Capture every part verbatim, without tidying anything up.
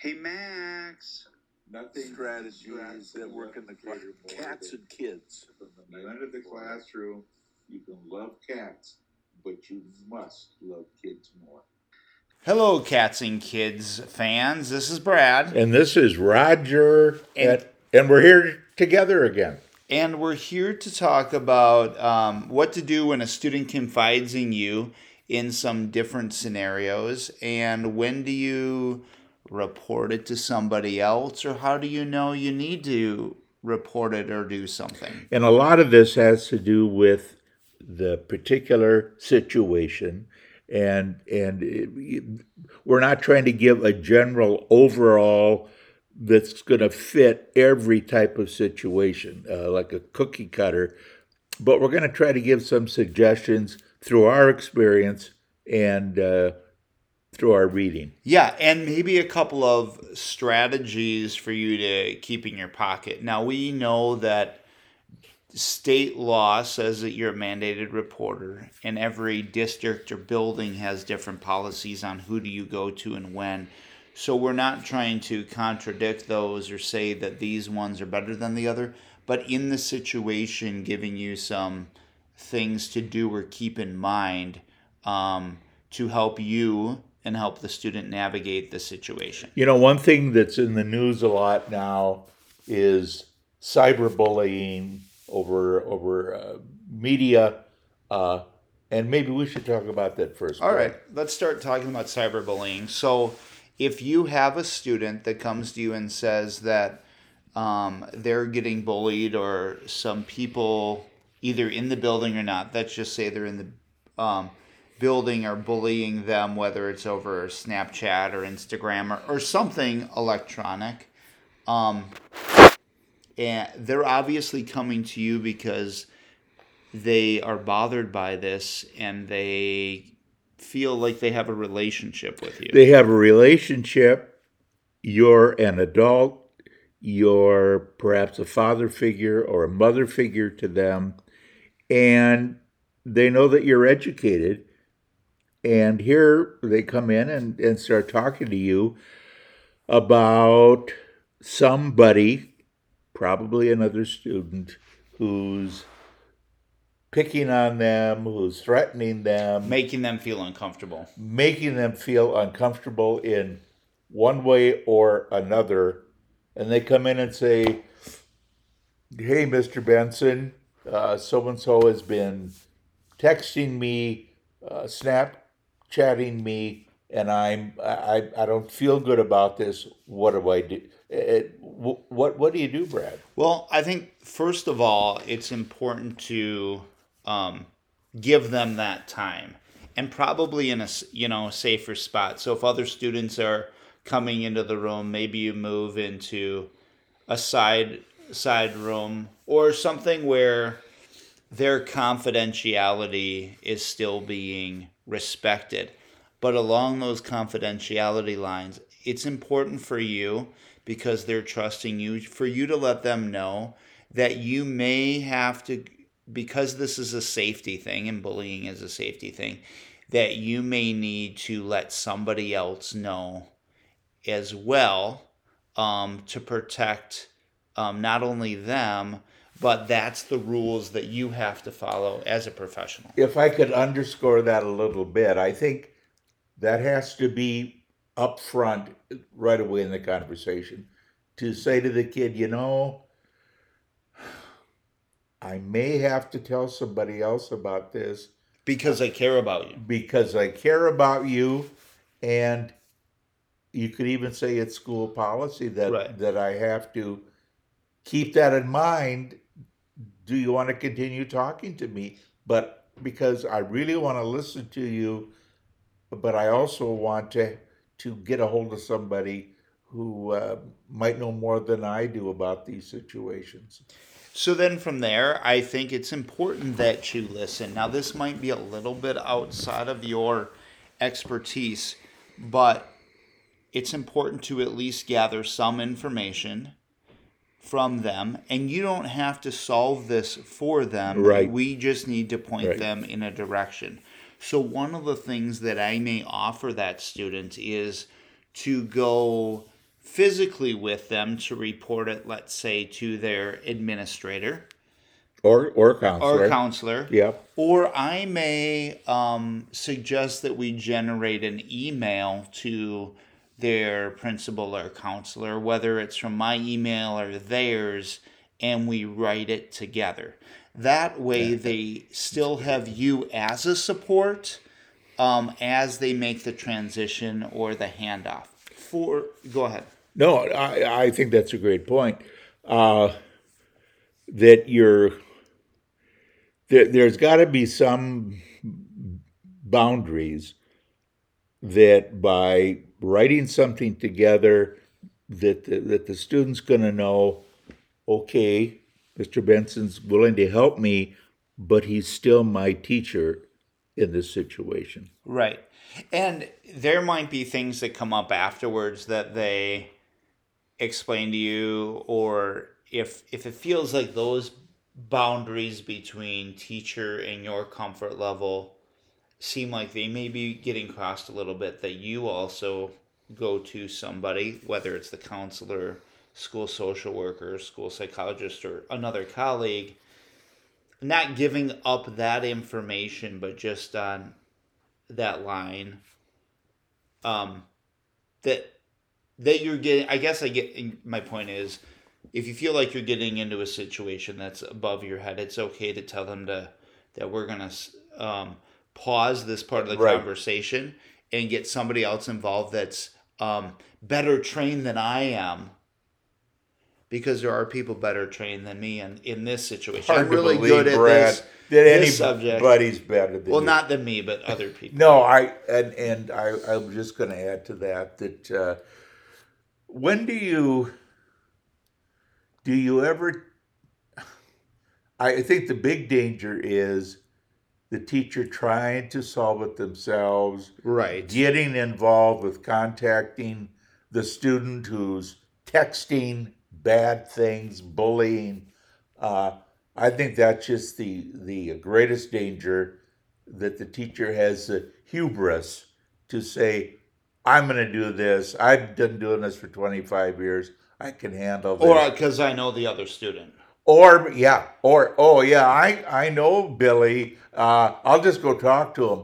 Hey, Max. Nothing strategies that work in the classroom. Cats and kids. You enter the classroom, you can love cats, but you must love kids more. Hello, Cats and Kids fans. This is Brad. And this is Roger. And, at, and we're here together again. And we're here to talk about um, what to do when a student confides in you in some different scenarios. And when do you report it to somebody else, or how do you know you need to report it or do something? And a lot of this has to do with the particular situation, and and it, we're not trying to give a general overall that's going to fit every type of situation, uh, like a cookie cutter, but we're going to try to give some suggestions through our experience and uh, through our reading. Yeah, and maybe a couple of strategies for you to keep in your pocket. Now, we know that state law says that you're a mandated reporter, and every district or building has different policies on who do you go to and when. So we're not trying to contradict those or say that these ones are better than the other, but in the situation, giving you some things to do or keep in mind um, to help you and help the student navigate the situation. You know, one thing that's in the news a lot now is cyberbullying over over uh, media, uh, and maybe we should talk about that first. All right, let's start talking about cyberbullying. So if you have a student that comes to you and says that um, they're getting bullied, or some people either in the building or not, let's just say they're in the um, building or bullying them, whether it's over Snapchat or Instagram or, or something electronic. Um, and they're obviously coming to you because they are bothered by this and they feel like they have a relationship with you. They have a relationship. You're an adult. You're perhaps a father figure or a mother figure to them. And they know that you're educated. And here they come in and, and start talking to you about somebody, probably another student, who's picking on them, who's threatening them. Making them feel uncomfortable. Making them feel uncomfortable in one way or another. And they come in and say, hey, Mister Benson, uh, so-and-so has been texting me, uh, Snap. Chatting me, and I'm I I don't feel good about this. What do I do? It, what what do you do, Brad? Well, I think first of all, it's important to um, give them that time, and probably in a you know safer spot. So if other students are coming into the room, maybe you move into a side side room or something where their confidentiality is still being respected. But along those confidentiality lines, it's important for you, because they're trusting you, for you to let them know that you may have to, because this is a safety thing and bullying is a safety thing, that you may need to let somebody else know as well um, to protect um, not only them, but that's the rules that you have to follow as a professional. If I could underscore that a little bit, I think that has to be up front right away in the conversation, to say to the kid, you know, I may have to tell somebody else about this. Because I care about you. Because I care about you. And you could even say it's school policy that, right. that I have to keep that in mind. Do you want to continue talking to me? But because I really want to listen to you, but I also want to to get a hold of somebody who uh, might know more than I do about these situations. So then from there, I think it's important that you listen. Now, this might be a little bit outside of your expertise, but it's important to at least gather some information from them, and you don't have to solve this for them. Right. We just need to point right. them in a direction. So one of the things that I may offer that student is to go physically with them to report it, let's say, to their administrator. Or or counselor. Or counselor. Yep. Or I may um, suggest that we generate an email to their principal or counselor, whether it's from my email or theirs, and we write it together. That way they still have you as a support um, as they make the transition or the handoff. For go ahead. No, I, I think that's a great point. Uh, that you're... There, there's got to be some boundaries that by writing something together that the, that the student's going to know, okay, Mister Benson's willing to help me, but he's still my teacher in this situation. Right. And there might be things that come up afterwards that they explain to you, or if if it feels like those boundaries between teacher and your comfort level seem like they may be getting crossed a little bit, that you also go to somebody, whether it's the counselor, school social worker, school psychologist, or another colleague, not giving up that information, but just on that line, um, that that you're getting, I guess I get, my point is, if you feel like you're getting into a situation that's above your head, it's okay to tell them to that we're going to um, pause this part of the right. conversation and get somebody else involved that's um, better trained than I am. Because there are people better trained than me in, in this situation. Hard I'm really to believe, good at Brad, this, that this subject. Anybody's better than Well, you. Not than me, but other people. No, I and, and I, I'm just going to add to that that uh, when do you, do you ever, I think the big danger is the teacher trying to solve it themselves. Right. Getting involved with contacting the student who's texting bad things, bullying. Uh, I think that's just the the greatest danger, that the teacher has the hubris to say, I'm going to do this. I've been doing this for twenty-five years. I can handle this. Or because I know the other student. Or, yeah. Or, oh, yeah, I, I know Billy. Uh, I'll just go talk to him.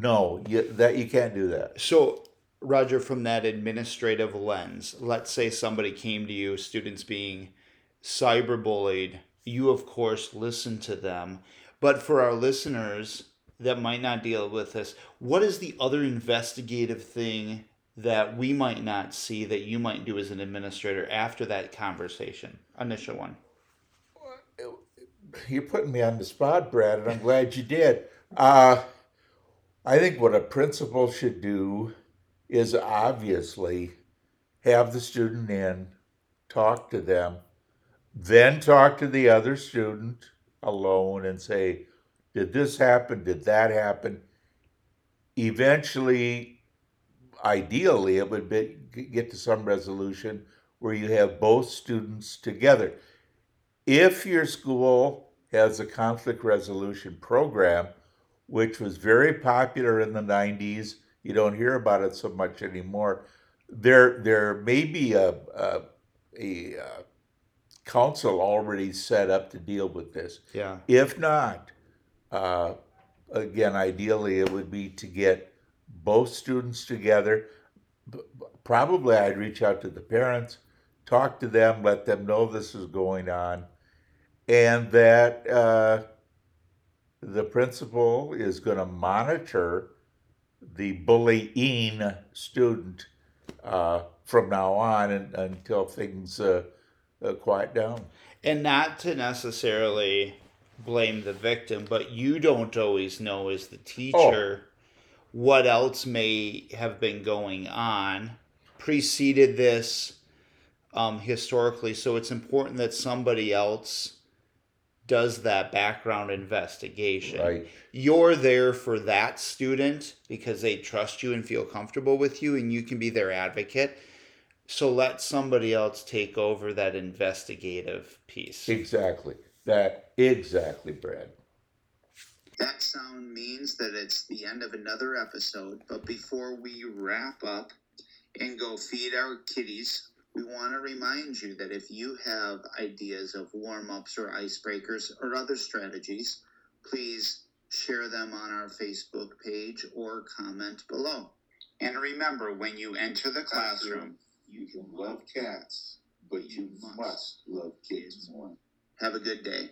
No, you, that you can't do that. So... Roger, from that administrative lens, let's say somebody came to you, students being cyberbullied. You, of course, listen to them. But for our listeners that might not deal with this, what is the other investigative thing that we might not see that you might do as an administrator after that conversation? Initial one. You're putting me on the spot, Brad, and I'm glad you did. Uh, I think what a principal should do is obviously have the student in, talk to them, then talk to the other student alone and say, did this happen? Did that happen? Eventually, ideally, it would be, get to some resolution where you have both students together. If your school has a conflict resolution program, which was very popular in the nineties, you don't hear about it so much anymore. There, there may be a, a, a, a council already set up to deal with this. Yeah. If not, uh, again, ideally it would be to get both students together. Probably I'd reach out to the parents, talk to them, let them know this is going on, and that uh, the principal is going to monitor the bullying student uh, from now on and, until things uh, uh, quiet down. And not to necessarily blame the victim, but you don't always know as the teacher oh. what else may have been going on, preceded this um, historically. So it's important that somebody else does that background investigation. Right. You're there for that student because they trust you and feel comfortable with you, and you can be their advocate. So let somebody else take over that investigative piece. Exactly. That exactly, Brad. That sound means that it's the end of another episode, but before we wrap up, and go feed our kitties. We want to remind you that if you have ideas of warm-ups or icebreakers or other strategies, please share them on our Facebook page or comment below. And remember, when you enter the classroom, you can love cats, but you must love kids more. Have a good day.